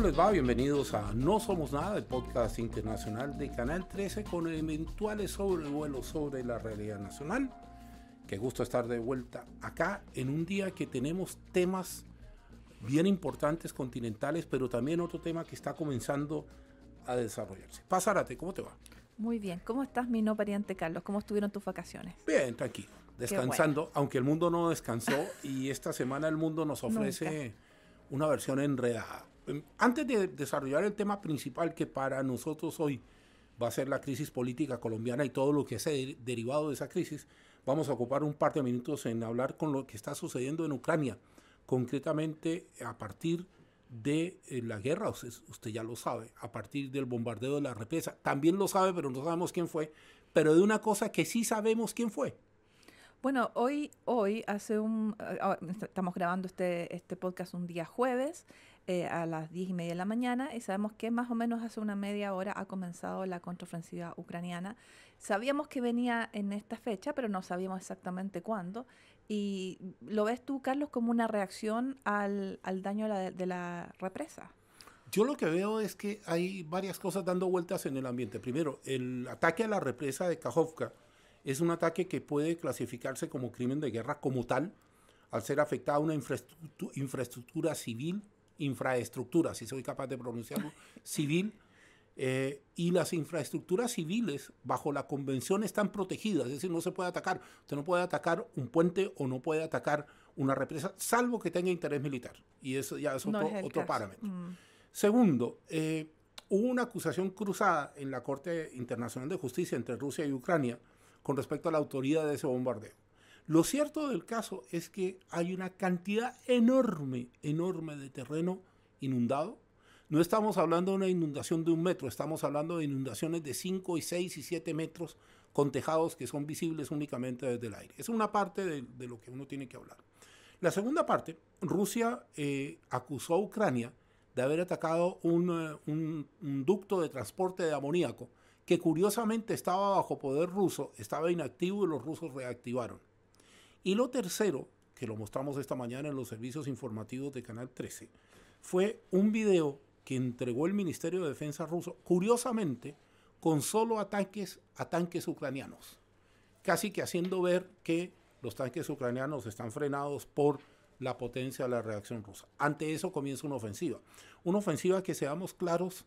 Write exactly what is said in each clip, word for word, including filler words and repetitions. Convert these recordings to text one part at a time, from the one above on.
¿Cómo les va? Bienvenidos a No Somos Nada, el podcast internacional de Canal trece con eventuales sobrevuelos sobre la realidad nacional. Qué gusto estar de vuelta acá en un día que tenemos temas bien importantes continentales, pero también otro tema que está comenzando a desarrollarse. Paz Zárate, ¿cómo te va? Muy bien. ¿Cómo estás, mi no pariente Carlos? ¿Cómo estuvieron tus vacaciones? Bien, tranquilo. Descansando, bueno. Aunque el mundo no descansó y esta semana el mundo nos ofrece Nunca. una versión enredada. Antes de desarrollar el tema principal que para nosotros hoy va a ser la crisis política colombiana y todo lo que es derivado de esa crisis, vamos a ocupar un par de minutos en hablar con lo que está sucediendo en Ucrania, concretamente a partir de la guerra, usted ya lo sabe, a partir del bombardeo de la represa, también lo sabe, pero no sabemos quién fue, pero de una cosa que sí sabemos quién fue. Bueno, hoy, hoy hace un, estamos grabando este, este podcast un día jueves, Eh, a las diez y media de la mañana, y sabemos que más o menos hace una media hora ha comenzado la contraofensiva ucraniana. Sabíamos que venía en esta fecha, pero no sabíamos exactamente cuándo. ¿Y lo ves tú, Carlos, como una reacción al, al daño de la, de la represa? Yo lo que veo es que hay varias cosas dando vueltas en el ambiente. Primero, el ataque a la represa de Kajovka es un ataque que puede clasificarse como crimen de guerra como tal, al ser afectada una infraestructura, infraestructura civil, infraestructura, si soy capaz de pronunciarlo, civil, eh, y las infraestructuras civiles bajo la convención están protegidas, es decir, no se puede atacar, usted no puede atacar un puente o no puede atacar una represa, salvo que tenga interés militar, y eso ya es otro, no es otro parámetro. Mm. Segundo, eh, hubo una acusación cruzada en la Corte Internacional de Justicia entre Rusia y Ucrania con respecto a la autoría de ese bombardeo. Lo cierto del caso es que hay una cantidad enorme, enorme de terreno inundado. No estamos hablando de una inundación de un metro, estamos hablando de inundaciones de cinco y seis y siete metros con tejados que son visibles únicamente desde el aire. Es una parte de, de lo que uno tiene que hablar. La segunda parte, Rusia eh, acusó a Ucrania de haber atacado un, uh, un, un ducto de transporte de amoníaco que curiosamente estaba bajo poder ruso, estaba inactivo y los rusos reactivaron. Y lo tercero, que lo mostramos esta mañana en los servicios informativos de Canal trece, fue un video que entregó el Ministerio de Defensa ruso, curiosamente, con solo ataques a tanques ucranianos, casi que haciendo ver que los tanques ucranianos están frenados por la potencia de la reacción rusa. Ante eso comienza una ofensiva. Una ofensiva que, seamos claros,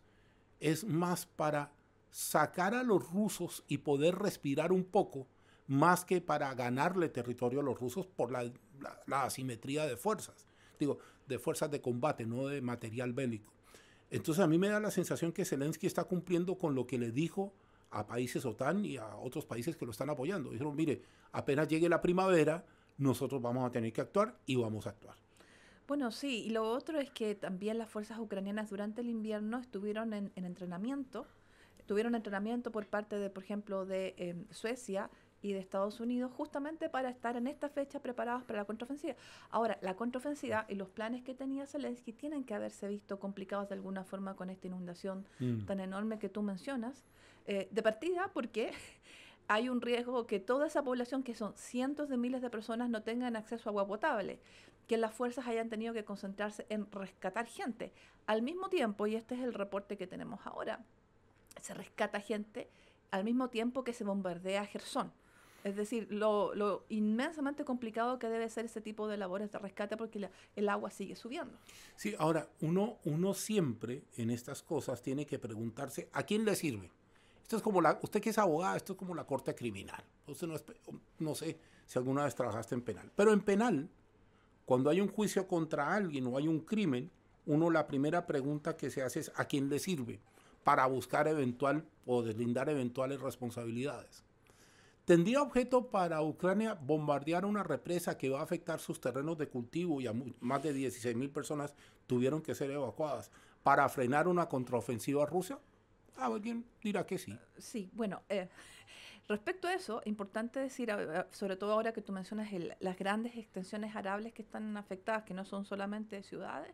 es más para sacar a los rusos y poder respirar un poco, más que para ganarle territorio a los rusos por la, la, la asimetría de fuerzas, digo, de fuerzas de combate, no de material bélico. Entonces a mí me da la sensación que Zelensky está cumpliendo con lo que le dijo a países OTAN y a otros países que lo están apoyando. Dijeron, mire, apenas llegue la primavera, nosotros vamos a tener que actuar y vamos a actuar. Bueno, sí, y lo otro es que también las fuerzas ucranianas durante el invierno estuvieron en, en entrenamiento, tuvieron entrenamiento por parte de, por ejemplo, de eh, Suecia, y de Estados Unidos, justamente para estar en esta fecha preparados para la contraofensiva. Ahora, la contraofensiva y los planes que tenía Zelensky tienen que haberse visto complicados de alguna forma con esta inundación mm. tan enorme que tú mencionas, eh, de partida porque hay un riesgo que toda esa población, que son cientos de miles de personas, no tengan acceso a agua potable, que las fuerzas hayan tenido que concentrarse en rescatar gente. Al mismo tiempo, y este es el reporte que tenemos ahora, se rescata gente al mismo tiempo que se bombardea Kherson. Es decir, lo, lo inmensamente complicado que debe ser ese tipo de labores de rescate porque la, el agua sigue subiendo. Sí, ahora, uno, uno siempre en estas cosas tiene que preguntarse ¿a quién le sirve? Esto es como la, usted que es abogada, esto es como la corte criminal. Usted no, es, no sé si alguna vez trabajaste en penal. Pero en penal, cuando hay un juicio contra alguien o hay un crimen, uno la primera pregunta que se hace es ¿a quién le sirve? Para buscar eventual o deslindar eventuales responsabilidades. ¿Tendría objeto para Ucrania bombardear una represa que va a afectar sus terrenos de cultivo y a más de dieciséis mil personas tuvieron que ser evacuadas para frenar una contraofensiva rusa? Ah, alguien dirá que sí. Sí, bueno, eh, respecto a eso, importante decir, sobre todo ahora que tú mencionas el, las grandes extensiones arables que están afectadas, que no son solamente ciudades,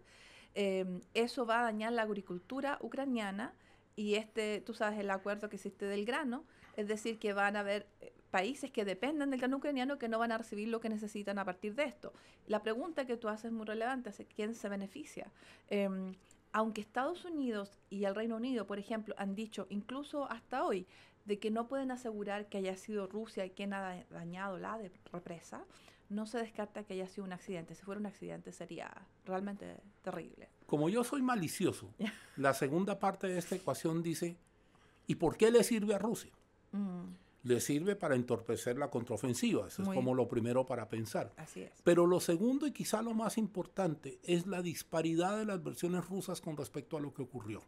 eh, eso va a dañar la agricultura ucraniana y este, tú sabes, el acuerdo que existe del grano, es decir, que van a haber países que dependen del grano ucraniano que no van a recibir lo que necesitan a partir de esto. La pregunta que tú haces es muy relevante, es quién se beneficia. Eh, aunque Estados Unidos y el Reino Unido, por ejemplo, han dicho, incluso hasta hoy, de que no pueden asegurar que haya sido Rusia quien ha dañado la de represa, no se descarta que haya sido un accidente. Si fuera un accidente sería realmente terrible. Como yo soy malicioso, la segunda parte de esta ecuación dice, ¿y por qué le sirve a Rusia? Mm. Le sirve para entorpecer la contraofensiva. Eso Muy es como lo primero para pensar. Así es. Pero lo segundo y quizá lo más importante es la disparidad de las versiones rusas con respecto a lo que ocurrió.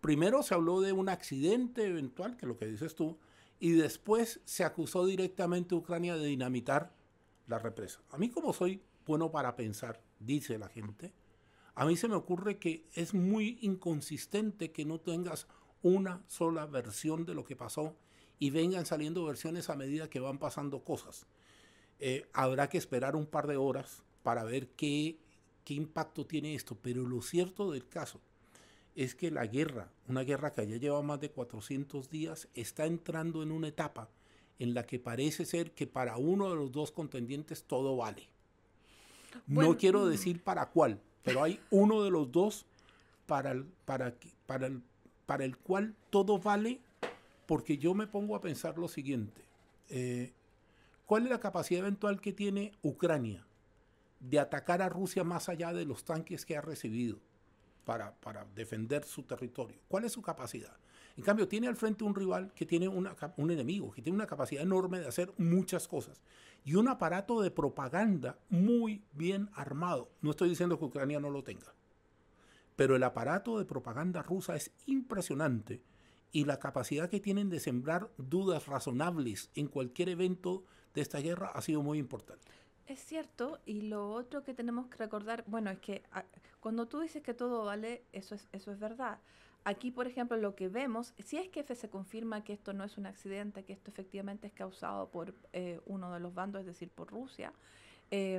Primero se habló de un accidente eventual, que es lo que dices tú, y después se acusó directamente a Ucrania de dinamitar la represa. A mí, como soy bueno para pensar, dice la gente, a mí se me ocurre que es muy inconsistente que no tengas una sola versión de lo que pasó y vengan saliendo versiones a medida que van pasando cosas. Eh, habrá que esperar un par de horas para ver qué, qué impacto tiene esto. Pero lo cierto del caso es que la guerra, una guerra que ya lleva más de cuatrocientos días, está entrando en una etapa en la que parece ser que para uno de los dos contendientes todo vale. Bueno, no quiero decir para cuál, pero hay uno de los dos para el, para, para el, para el cual todo vale. Porque yo me pongo a pensar lo siguiente, eh, ¿cuál es la capacidad eventual que tiene Ucrania de atacar a Rusia más allá de los tanques que ha recibido para, para defender su territorio? ¿Cuál es su capacidad? En cambio, tiene al frente un rival que tiene una, un enemigo, que tiene una capacidad enorme de hacer muchas cosas y un aparato de propaganda muy bien armado. No estoy diciendo que Ucrania no lo tenga, pero el aparato de propaganda rusa es impresionante. Y la capacidad que tienen de sembrar dudas razonables en cualquier evento de esta guerra ha sido muy importante. Es cierto, y lo otro que tenemos que recordar, bueno, es que a, cuando tú dices que todo vale, eso es, eso es verdad. Aquí, por ejemplo, lo que vemos, si es que se confirma que esto no es un accidente, que esto efectivamente es causado por eh, uno de los bandos, es decir, por Rusia, eh,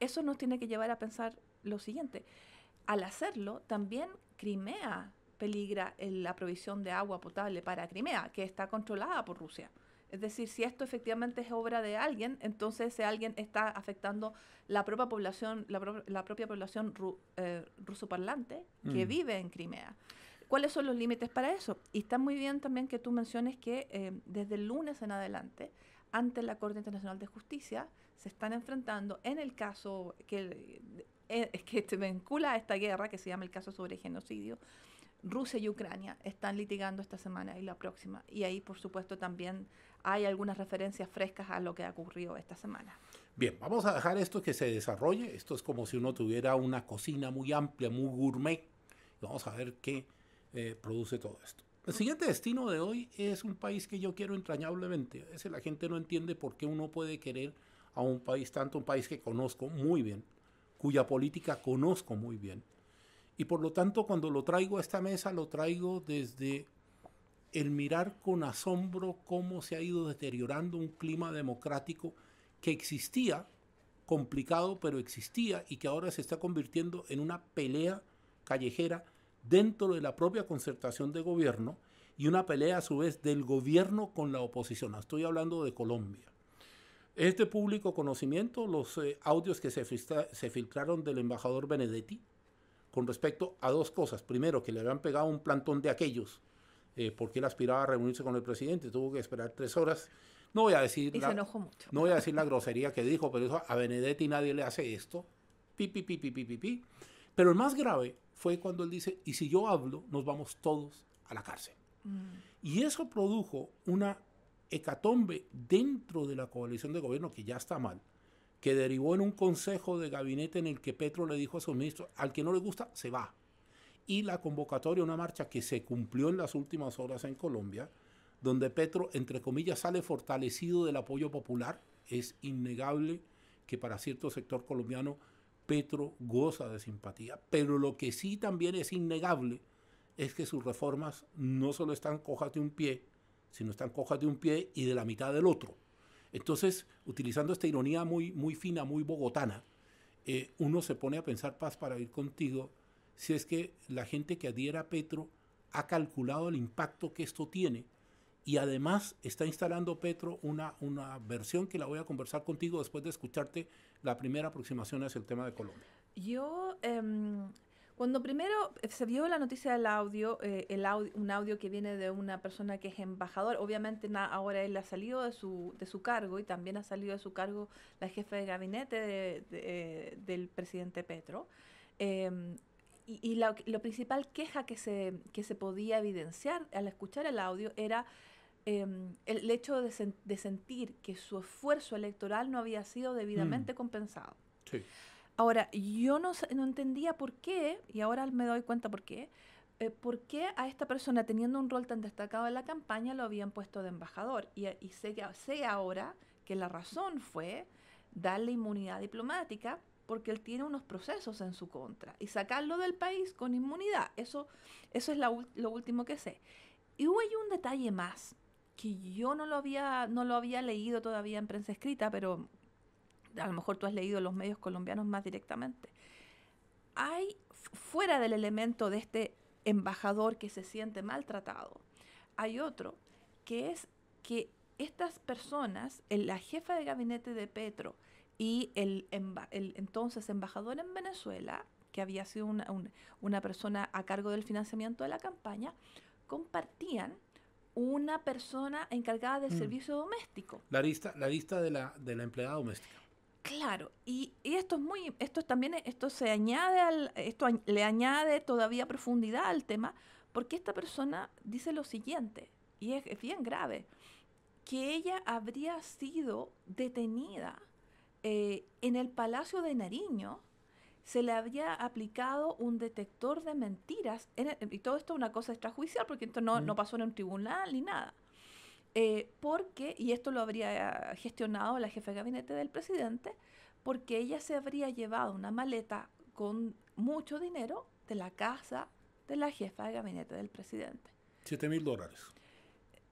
eso nos tiene que llevar a pensar lo siguiente. Al hacerlo, también Crimea peligra la provisión de agua potable para Crimea, que está controlada por Rusia. Es decir, si esto efectivamente es obra de alguien, entonces ese alguien está afectando la propia población, la, pro la propia población ru eh, rusoparlante que mm. vive en Crimea. ¿Cuáles son los límites para eso? Y está muy bien también que tú menciones que eh, desde el lunes en adelante, ante la Corte Internacional de Justicia, se están enfrentando en el caso que, eh, que se vincula a esta guerra, que se llama el caso sobre genocidio. Rusia y Ucrania están litigando esta semana y la próxima. Y ahí, por supuesto, también hay algunas referencias frescas a lo que ha ocurrido esta semana. Bien, vamos a dejar esto que se desarrolle. Esto es como si uno tuviera una cocina muy amplia, muy gourmet. Vamos a ver qué eh, produce todo esto. El siguiente destino de hoy es un país que yo quiero entrañablemente. A veces la gente no entiende por qué uno puede querer a un país, tanto un país que conozco muy bien, cuya política conozco muy bien. Y por lo tanto, cuando lo traigo a esta mesa, lo traigo desde el mirar con asombro cómo se ha ido deteriorando un clima democrático que existía, complicado, pero existía, y que ahora se está convirtiendo en una pelea callejera dentro de la propia concertación de gobierno y una pelea a su vez del gobierno con la oposición. Estoy hablando de Colombia. Es de público conocimiento los eh, audios que se, se filtraron del embajador Benedetti, con respecto a dos cosas. Primero, que le habían pegado un plantón de aquellos, eh, porque él aspiraba a reunirse con el presidente, tuvo que esperar tres horas. No voy a decir, y la, se enojó mucho. No voy a decir la grosería que dijo, pero eso, a Benedetti nadie le hace esto. Pi, pi, pi, pi, pi, pi, pi. Pero el más grave fue cuando él dice, y si yo hablo, nos vamos todos a la cárcel. Mm. Y eso produjo una hecatombe dentro de la coalición de gobierno, que ya está mal, que derivó en un consejo de gabinete en el que Petro le dijo a sus ministros, al que no le gusta, se va. Y la convocatoria, una marcha que se cumplió en las últimas horas en Colombia, donde Petro, entre comillas, sale fortalecido del apoyo popular. Es innegable que para cierto sector colombiano Petro goza de simpatía. Pero lo que sí también es innegable es que sus reformas no solo están cojas de un pie, sino están cojas de un pie y de la mitad del otro. Entonces, utilizando esta ironía muy, muy fina, muy bogotana, eh, uno se pone a pensar, Paz, para ir contigo, si es que la gente que adhiera a Petro ha calculado el impacto que esto tiene y además está instalando Petro una, una versión que la voy a conversar contigo después de escucharte la primera aproximación hacia el tema de Colombia. Yo... Eh... Cuando primero se vio la noticia del audio, eh, el audio, un audio que viene de una persona que es embajador, obviamente na, ahora él ha salido de su, de su cargo, y también ha salido de su cargo la jefa de gabinete de, de, de, del presidente Petro. Eh, y y la lo principal queja que se, que se podía evidenciar al escuchar el audio era eh, el hecho de, sen, de sentir que su esfuerzo electoral no había sido debidamente mm. compensado. Sí. Ahora, yo no, no entendía por qué, y ahora me doy cuenta por qué, eh, por qué a esta persona, teniendo un rol tan destacado en la campaña, lo habían puesto de embajador. Y, y sé, que, sé ahora que la razón fue darle inmunidad diplomática porque él tiene unos procesos en su contra. Y sacarlo del país con inmunidad, eso, eso es la, lo último que sé. Y hubo ahí un detalle más, que yo no lo había, no lo había leído todavía en prensa escrita, pero a lo mejor tú has leído los medios colombianos más directamente. Hay, fuera del elemento de este embajador que se siente maltratado, hay otro que es que estas personas, el, la jefa de gabinete de Petro y el, el entonces embajador en Venezuela, que había sido una, un, una persona a cargo del financiamiento de la campaña, compartían una persona encargada del mm. servicio doméstico. La lista, la lista de, la, de la empleada doméstica. Claro, y, y esto es muy, esto también, esto se añade al, esto a, le añade todavía profundidad al tema, porque esta persona dice lo siguiente, y es, es bien grave, que ella habría sido detenida eh, en el Palacio de Nariño, se le habría aplicado un detector de mentiras, en el, y todo esto es una cosa extrajudicial, porque esto no, mm. no pasó en un tribunal ni nada. Eh, porque, y esto lo habría gestionado la jefa de gabinete del presidente, porque ella se habría llevado una maleta con mucho dinero de la casa de la jefa de gabinete del presidente. siete mil dólares.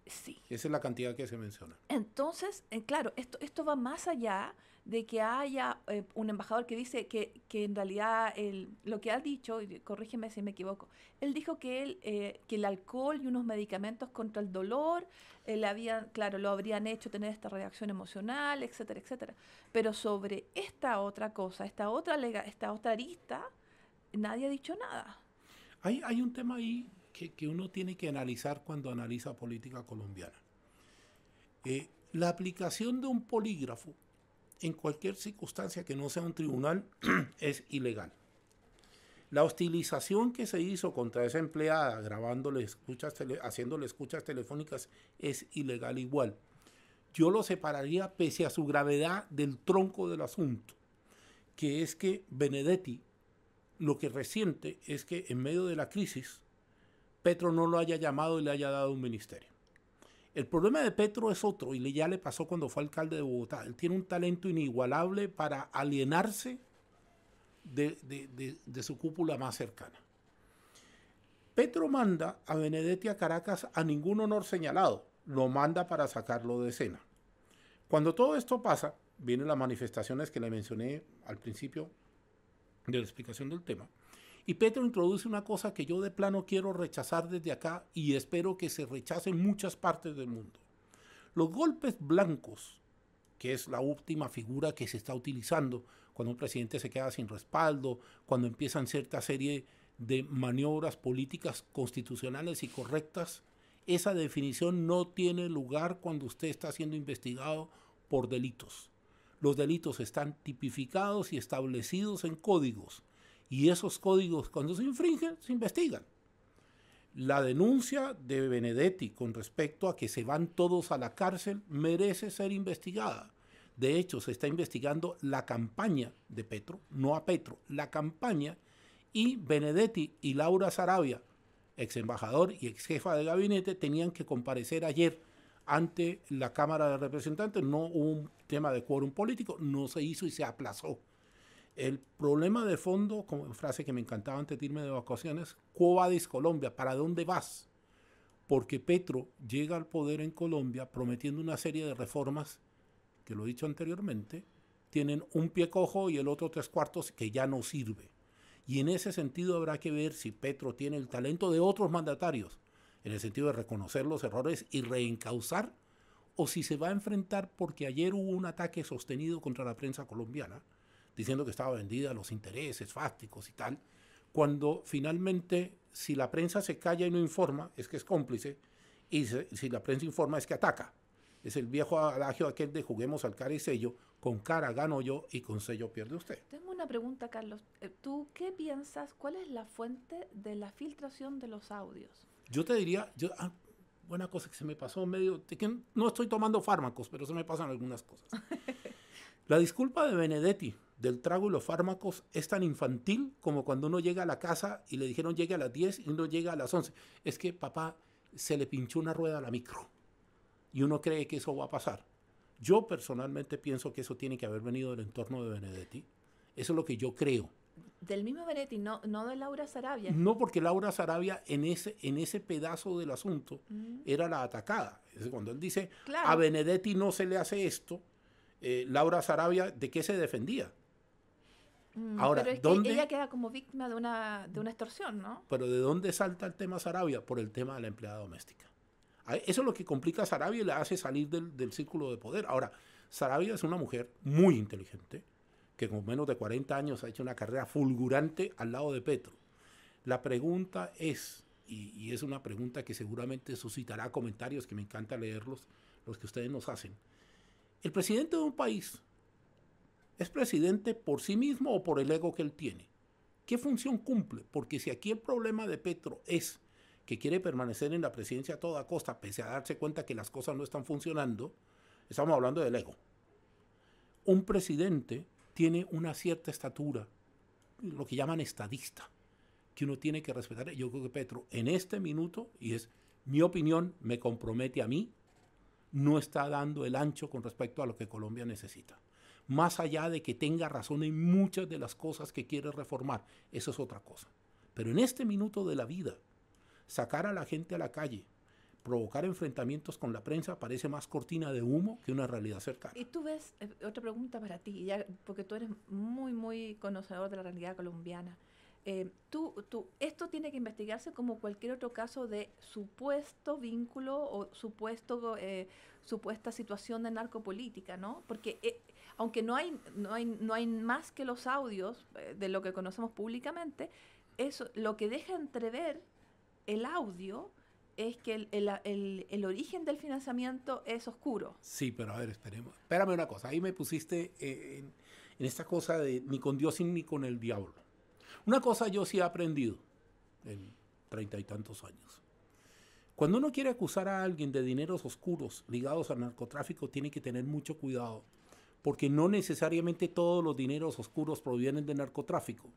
Sí. Esa es la cantidad que se menciona. Entonces, eh, claro, esto, esto va más allá de que haya eh, un embajador que dice que, que en realidad él, lo que ha dicho, y corrígeme si me equivoco, él dijo que, él, eh, que el alcohol y unos medicamentos contra el dolor, eh, le habían, claro, lo habrían hecho tener esta reacción emocional, etcétera, etcétera. Pero sobre esta otra cosa, esta otra, lega, esta otra arista, nadie ha dicho nada. Hay, hay un tema ahí que, que uno tiene que analizar cuando analiza política colombiana. Eh, la aplicación de un polígrafo en cualquier circunstancia que no sea un tribunal es ilegal. La hostilización que se hizo contra esa empleada grabándole escuchas, tele, haciéndole escuchas telefónicas es ilegal igual. Yo lo separaría, pese a su gravedad, del tronco del asunto, que es que Benedetti lo que resiente es que en medio de la crisis Petro no lo haya llamado y le haya dado un ministerio. El problema de Petro es otro, y ya le pasó cuando fue alcalde de Bogotá. Él tiene un talento inigualable para alienarse de, de, de, de su cúpula más cercana. Petro manda a Benedetti a Caracas a ningún honor señalado. Lo manda para sacarlo de escena. Cuando todo esto pasa, vienen las manifestaciones que le mencioné al principio de la explicación del tema. Y Petro introduce una cosa que yo de plano quiero rechazar desde acá, y espero que se rechace en muchas partes del mundo. Los golpes blancos, que es la última figura que se está utilizando cuando un presidente se queda sin respaldo, cuando empiezan cierta serie de maniobras políticas constitucionales y correctas, esa definición no tiene lugar cuando usted está siendo investigado por delitos. Los delitos están tipificados y establecidos en códigos. Y esos códigos, cuando se infringen, se investigan. La denuncia de Benedetti con respecto a que se van todos a la cárcel merece ser investigada. De hecho, se está investigando la campaña de Petro, no a Petro, la campaña, y Benedetti y Laura Sarabia, ex embajador y ex jefa de gabinete, tenían que comparecer ayer ante la Cámara de Representantes. No hubo un tema de quórum político, no se hizo y se aplazó. El problema de fondo, como frase que me encantaba antes de irme de vacaciones, ¿quo vadis Colombia? ¿Para dónde vas? Porque Petro llega al poder en Colombia prometiendo una serie de reformas que, lo he dicho anteriormente, tienen un pie cojo y el otro tres cuartos que ya no sirve. Y en ese sentido habrá que ver si Petro tiene el talento de otros mandatarios, en el sentido de reconocer los errores y reencauzar, o si se va a enfrentar, porque ayer hubo un ataque sostenido contra la prensa colombiana, diciendo que estaba vendida a los intereses fácticos y tal, cuando finalmente, si la prensa se calla y no informa, es que es cómplice, y se, si la prensa informa es que ataca. Es el viejo adagio aquel de juguemos al cara y sello, con cara gano yo y con sello pierde usted. Tengo una pregunta, Carlos. ¿Tú qué piensas? ¿Cuál es la fuente de la filtración de los audios? Yo te diría, yo, ah, buena cosa que se me pasó medio, que no estoy tomando fármacos, pero se me pasan algunas cosas. La disculpa de Benedetti del trago y los fármacos es tan infantil como cuando uno llega a la casa y le dijeron llegue a las diez y uno llega a las once. Es que papá se le pinchó una rueda a la micro. Y uno cree que eso va a pasar. Yo personalmente pienso que eso tiene que haber venido del entorno de Benedetti. Eso es lo que yo creo. Del mismo Benedetti, no, no de Laura Sarabia. No, porque Laura Sarabia en ese, en ese pedazo del asunto mm. era la atacada. Es cuando él dice, claro, a Benedetti no se le hace esto, eh, Laura Sarabia, ¿de qué se defendía? Mm, Ahora, pero es ¿dónde? Que ella queda como víctima de una, de una extorsión, ¿no? Pero ¿de dónde salta el tema Sarabia? Por el tema de la empleada doméstica. Eso es lo que complica a Sarabia y la hace salir del, del círculo de poder. Ahora, Sarabia es una mujer muy inteligente, que con menos de cuarenta años ha hecho una carrera fulgurante al lado de Petro. La pregunta es, y, y es una pregunta que seguramente suscitará comentarios, que me encanta leerlos, los que ustedes nos hacen. ¿El presidente de un país es presidente por sí mismo o por el ego que él tiene? ¿Qué función cumple? Porque si aquí el problema de Petro es que quiere permanecer en la presidencia a toda costa, pese a darse cuenta que las cosas no están funcionando, estamos hablando del ego. Un presidente tiene una cierta estatura, lo que llaman estadista, que uno tiene que respetar. Yo creo que Petro, en este minuto, y es mi opinión, me compromete a mí, no está dando el ancho con respecto a lo que Colombia necesita. Más allá de que tenga razón en muchas de las cosas que quiere reformar, eso es otra cosa. Pero en este minuto de la vida, sacar a la gente a la calle, provocar enfrentamientos con la prensa, parece más cortina de humo que una realidad cercana. Y tú ves, eh, otra pregunta para ti, ya, porque tú eres muy, muy conocedor de la realidad colombiana. Eh, tú, tú, esto tiene que investigarse como cualquier otro caso de supuesto vínculo o supuesto, eh, supuesta situación de narcopolítica, ¿no? Porque eh, aunque no hay, no hay, no hay más que los audios eh, de lo que conocemos públicamente, eso, lo que deja entrever el audio es que el, el, el, el origen del financiamiento es oscuro. Sí, pero a ver, esperemos. Espérame una cosa, ahí me pusiste eh, en, en esta cosa de ni con Dios ni con el diablo. Una cosa yo sí he aprendido en treinta y tantos años. Cuando uno quiere acusar a alguien de dineros oscuros ligados al narcotráfico, tiene que tener mucho cuidado, porque no necesariamente todos los dineros oscuros provienen del narcotráfico.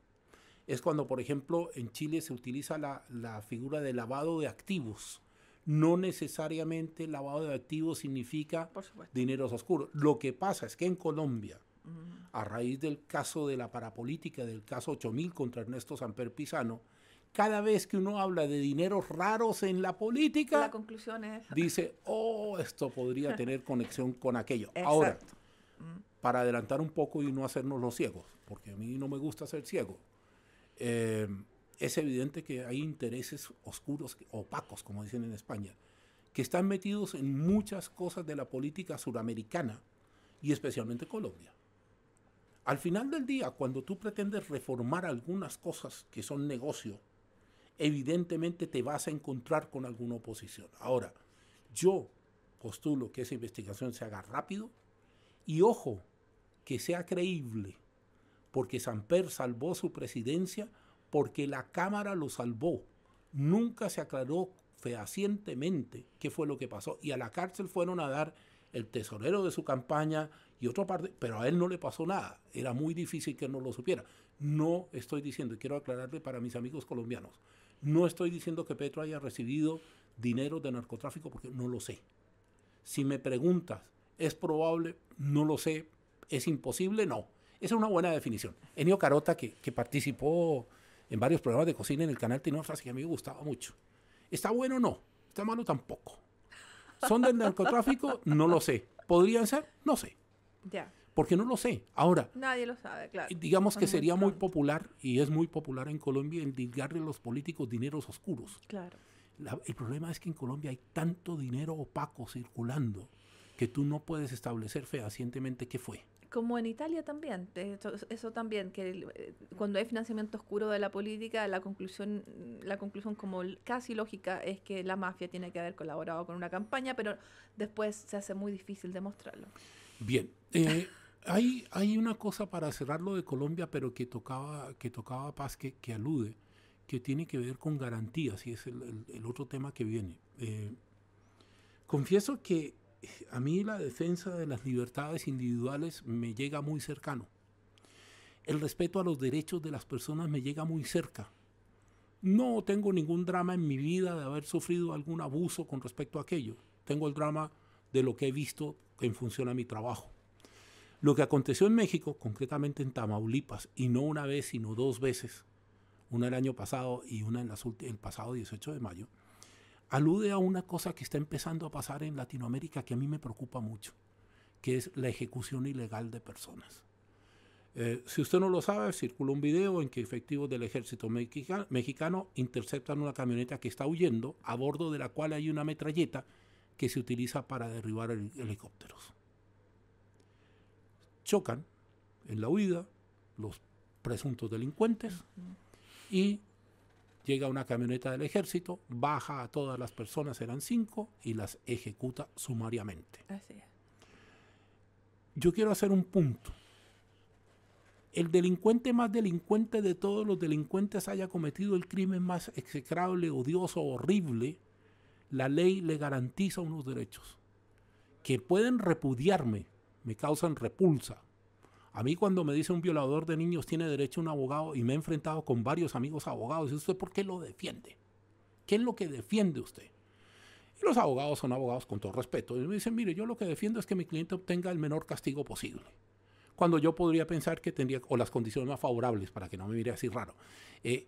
Es cuando, por ejemplo, en Chile se utiliza la, la figura de lavado de activos. No necesariamente lavado de activos significa dineros oscuros. Lo que pasa es que en Colombia, uh-huh, a raíz del caso de la parapolítica, del caso ocho mil contra Ernesto Samper Pisano, cada vez que uno habla de dineros raros en la política, la conclusión es, dice, oh, esto podría tener conexión con aquello. Exacto. Ahora, para adelantar un poco y no hacernos los ciegos, porque a mí no me gusta ser ciego, Eh, es evidente que hay intereses oscuros, opacos, como dicen en España, que están metidos en muchas cosas de la política suramericana y especialmente Colombia. Al final del día, cuando tú pretendes reformar algunas cosas que son negocio, evidentemente te vas a encontrar con alguna oposición. Ahora, yo postulo que esa investigación se haga rápido y, ojo, que sea creíble. Porque Samper salvó su presidencia, porque la Cámara lo salvó. Nunca se aclaró fehacientemente qué fue lo que pasó. Y a la cárcel fueron a dar el tesorero de su campaña y otro parte, pero a él no le pasó nada. Era muy difícil que él no lo supiera. No estoy diciendo, y quiero aclararle para mis amigos colombianos, no estoy diciendo que Petro haya recibido dinero de narcotráfico porque no lo sé. Si me preguntas, ¿es probable? No lo sé. ¿Es imposible? No. Esa es una buena definición. Enio Carota, que, que participó en varios programas de cocina en el canal, tiene una frase que a mí me gustaba mucho. ¿Está bueno o no? ¿Está malo tampoco? ¿Son del narcotráfico? No lo sé. ¿Podrían ser? No sé. Ya. Porque no lo sé. Ahora, nadie lo sabe, claro. Digamos que sería muy popular, y es muy popular en Colombia, endilgarle a los políticos dineros oscuros. Claro. La, el problema es que en Colombia hay tanto dinero opaco circulando que tú no puedes establecer fehacientemente qué fue. Como en Italia también, eso, eso también, que cuando hay financiamiento oscuro de la política, la conclusión, la conclusión como casi lógica es que la mafia tiene que haber colaborado con una campaña, pero después se hace muy difícil demostrarlo. Bien, eh, hay, hay una cosa para cerrar lo de Colombia, pero que tocaba, que tocaba Paz, que, que alude, que tiene que ver con garantías, y es el, el, el otro tema que viene. Eh, confieso que a mí la defensa de las libertades individuales me llega muy cercano. El respeto a los derechos de las personas me llega muy cerca. No tengo ningún drama en mi vida de haber sufrido algún abuso con respecto a aquello. Tengo el drama de lo que he visto en función a mi trabajo. Lo que aconteció en México, concretamente en Tamaulipas, y no una vez, sino dos veces, una el año pasado y una en las el pasado dieciocho de mayo, alude a una cosa que está empezando a pasar en Latinoamérica que a mí me preocupa mucho, que es la ejecución ilegal de personas. Eh, si usted no lo sabe, circuló un video en que efectivos del ejército mexica, mexicano interceptan una camioneta que está huyendo, a bordo de la cual hay una metralleta que se utiliza para derribar el, helicópteros. Chocan en la huida los presuntos delincuentes y llega una camioneta del ejército, baja a todas las personas, eran cinco, y las ejecuta sumariamente. Así es. Yo quiero hacer un punto. El delincuente más delincuente de todos los delincuentes haya cometido el crimen más execrable, odioso, horrible, la ley le garantiza unos derechos que pueden repudiarme, me causan repulsa. A mí cuando me dice un violador de niños tiene derecho a un abogado, y me he enfrentado con varios amigos abogados, y ¿usted por qué lo defiende? ¿Qué es lo que defiende usted? Y los abogados son abogados con todo respeto. Y me dicen, mire, yo lo que defiendo es que mi cliente obtenga el menor castigo posible. Cuando yo podría pensar que tendría, o las condiciones más favorables, para que no me mire así raro. Eh,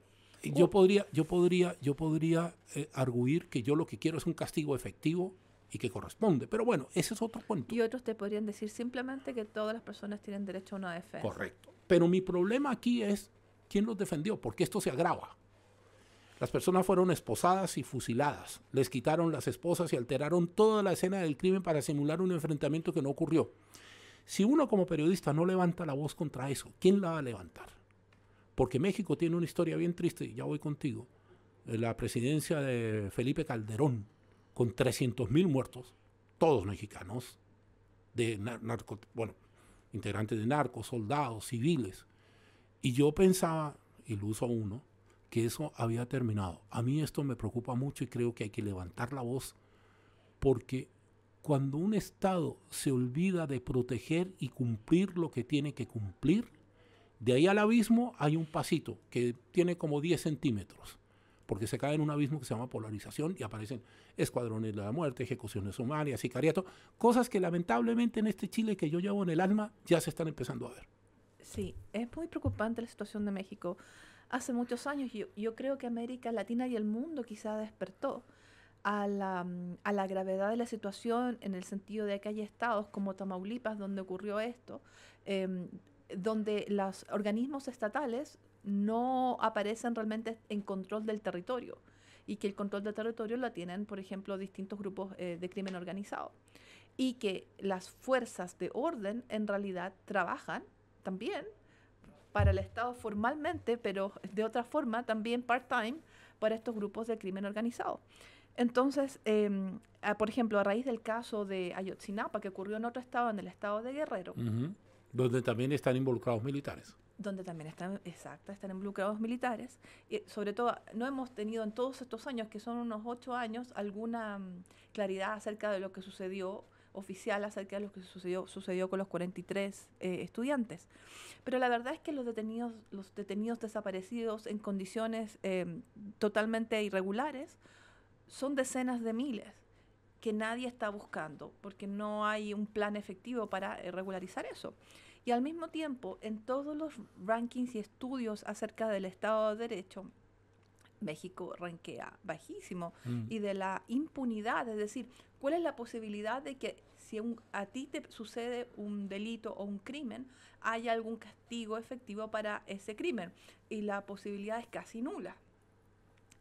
oh. Yo podría, yo podría, yo podría eh, arguir que yo lo que quiero es un castigo efectivo, y que corresponde. Pero bueno, ese es otro cuento. Y otros te podrían decir simplemente que todas las personas tienen derecho a una defensa. Correcto. Pero mi problema aquí es quién los defendió, porque esto se agrava. Las personas fueron esposadas y fusiladas. Les quitaron las esposas y alteraron toda la escena del crimen para simular un enfrentamiento que no ocurrió. Si uno como periodista no levanta la voz contra eso, ¿quién la va a levantar? Porque México tiene una historia bien triste, y ya voy contigo. La presidencia de Felipe Calderón, con trescientos mil muertos, todos mexicanos, de nar narco, bueno, integrantes de narcos, soldados, civiles. Y yo pensaba, iluso uno, que eso había terminado. A mí esto me preocupa mucho, y creo que hay que levantar la voz, porque cuando un Estado se olvida de proteger y cumplir lo que tiene que cumplir, de ahí al abismo hay un pasito que tiene como diez centímetros. Porque se cae en un abismo que se llama polarización, y aparecen escuadrones de la muerte, ejecuciones sumarias, sicariato, cosas que lamentablemente en este Chile que yo llevo en el alma ya se están empezando a ver. Sí, es muy preocupante la situación de México. Hace muchos años yo, yo creo que América Latina y el mundo quizá despertó a la, a la gravedad de la situación, en el sentido de que hay estados como Tamaulipas donde ocurrió esto, eh, donde los organismos estatales no aparecen realmente en control del territorio, y que el control del territorio lo tienen, por ejemplo, distintos grupos eh, de crimen organizado, y que las fuerzas de orden en realidad trabajan también para el Estado formalmente, pero de otra forma también part-time para estos grupos de crimen organizado. Entonces, eh, a, por ejemplo, a raíz del caso de Ayotzinapa, que ocurrió en otro estado, en el estado de Guerrero, uh-huh, donde también están involucrados militares. Donde también están, exacto, están involucrados militares. Y sobre todo, no hemos tenido en todos estos años, que son unos ocho años, alguna um, claridad acerca de lo que sucedió, oficial acerca de lo que sucedió, sucedió con los cuarenta y tres eh, estudiantes. Pero la verdad es que los detenidos, los detenidos desaparecidos en condiciones eh, totalmente irregulares son decenas de miles que nadie está buscando, porque no hay un plan efectivo para eh, regularizar eso. Y al mismo tiempo, en todos los rankings y estudios acerca del Estado de Derecho, México ranquea bajísimo. Mm. Y de la impunidad, es decir, ¿cuál es la posibilidad de que si un, a ti te sucede un delito o un crimen, haya algún castigo efectivo para ese crimen? Y la posibilidad es casi nula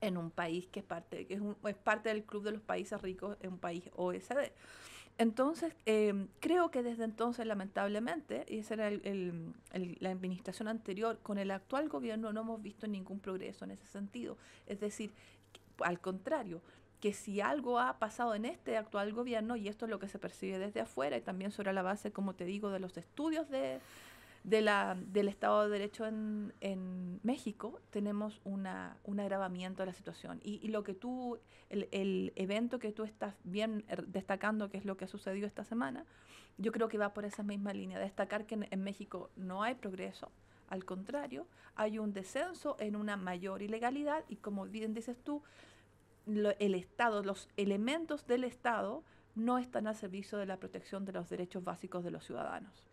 en un país que es parte, que es, un, es parte del club de los países ricos, en un país O C D E. Entonces, eh, creo que desde entonces, lamentablemente, y esa era el, el, el, la administración anterior, con el actual gobierno no hemos visto ningún progreso en ese sentido. Es decir, al contrario, que si algo ha pasado en este actual gobierno, y esto es lo que se percibe desde afuera, y también sobre la base, como te digo, de los estudios de, de la, del Estado de Derecho en, en México, tenemos una, un agravamiento de la situación. Y, y lo que tú, el, el evento que tú estás bien destacando, que es lo que ha sucedido esta semana, yo creo que va por esa misma línea, destacar que en, en México no hay progreso. Al contrario, hay un descenso en una mayor ilegalidad, y como bien dices tú, el Estado, los elementos del Estado no están al servicio de la protección de los derechos básicos de los ciudadanos.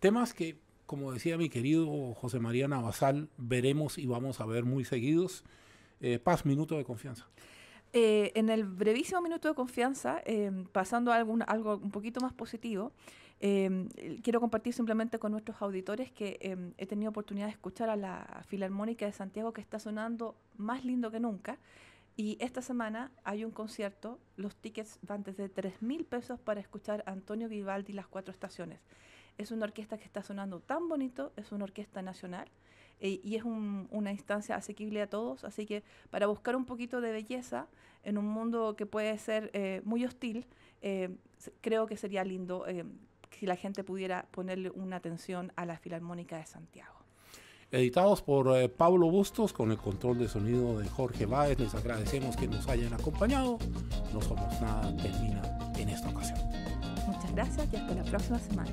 Temas que, como decía mi querido José María Navasal, veremos y vamos a ver muy seguidos. Eh, Paz, minuto de confianza. Eh, en el brevísimo minuto de confianza, eh, pasando a algún, algo un poquito más positivo, eh, quiero compartir simplemente con nuestros auditores que eh, he tenido oportunidad de escuchar a la Filarmónica de Santiago, que está sonando más lindo que nunca. Y esta semana hay un concierto, los tickets van desde tres mil pesos para escuchar a Antonio Vivaldi y las cuatro estaciones. Es una orquesta que está sonando tan bonito, es una orquesta nacional eh, y es un, una instancia asequible a todos. Así que para buscar un poquito de belleza en un mundo que puede ser eh, muy hostil, eh, creo que sería lindo eh, si la gente pudiera ponerle una atención a la Filarmónica de Santiago. Editados por eh, Pablo Bustos, con el control de sonido de Jorge Báez. Les agradecemos que nos hayan acompañado. No Somos Nada termina en esta ocasión. Muchas gracias y hasta la próxima semana.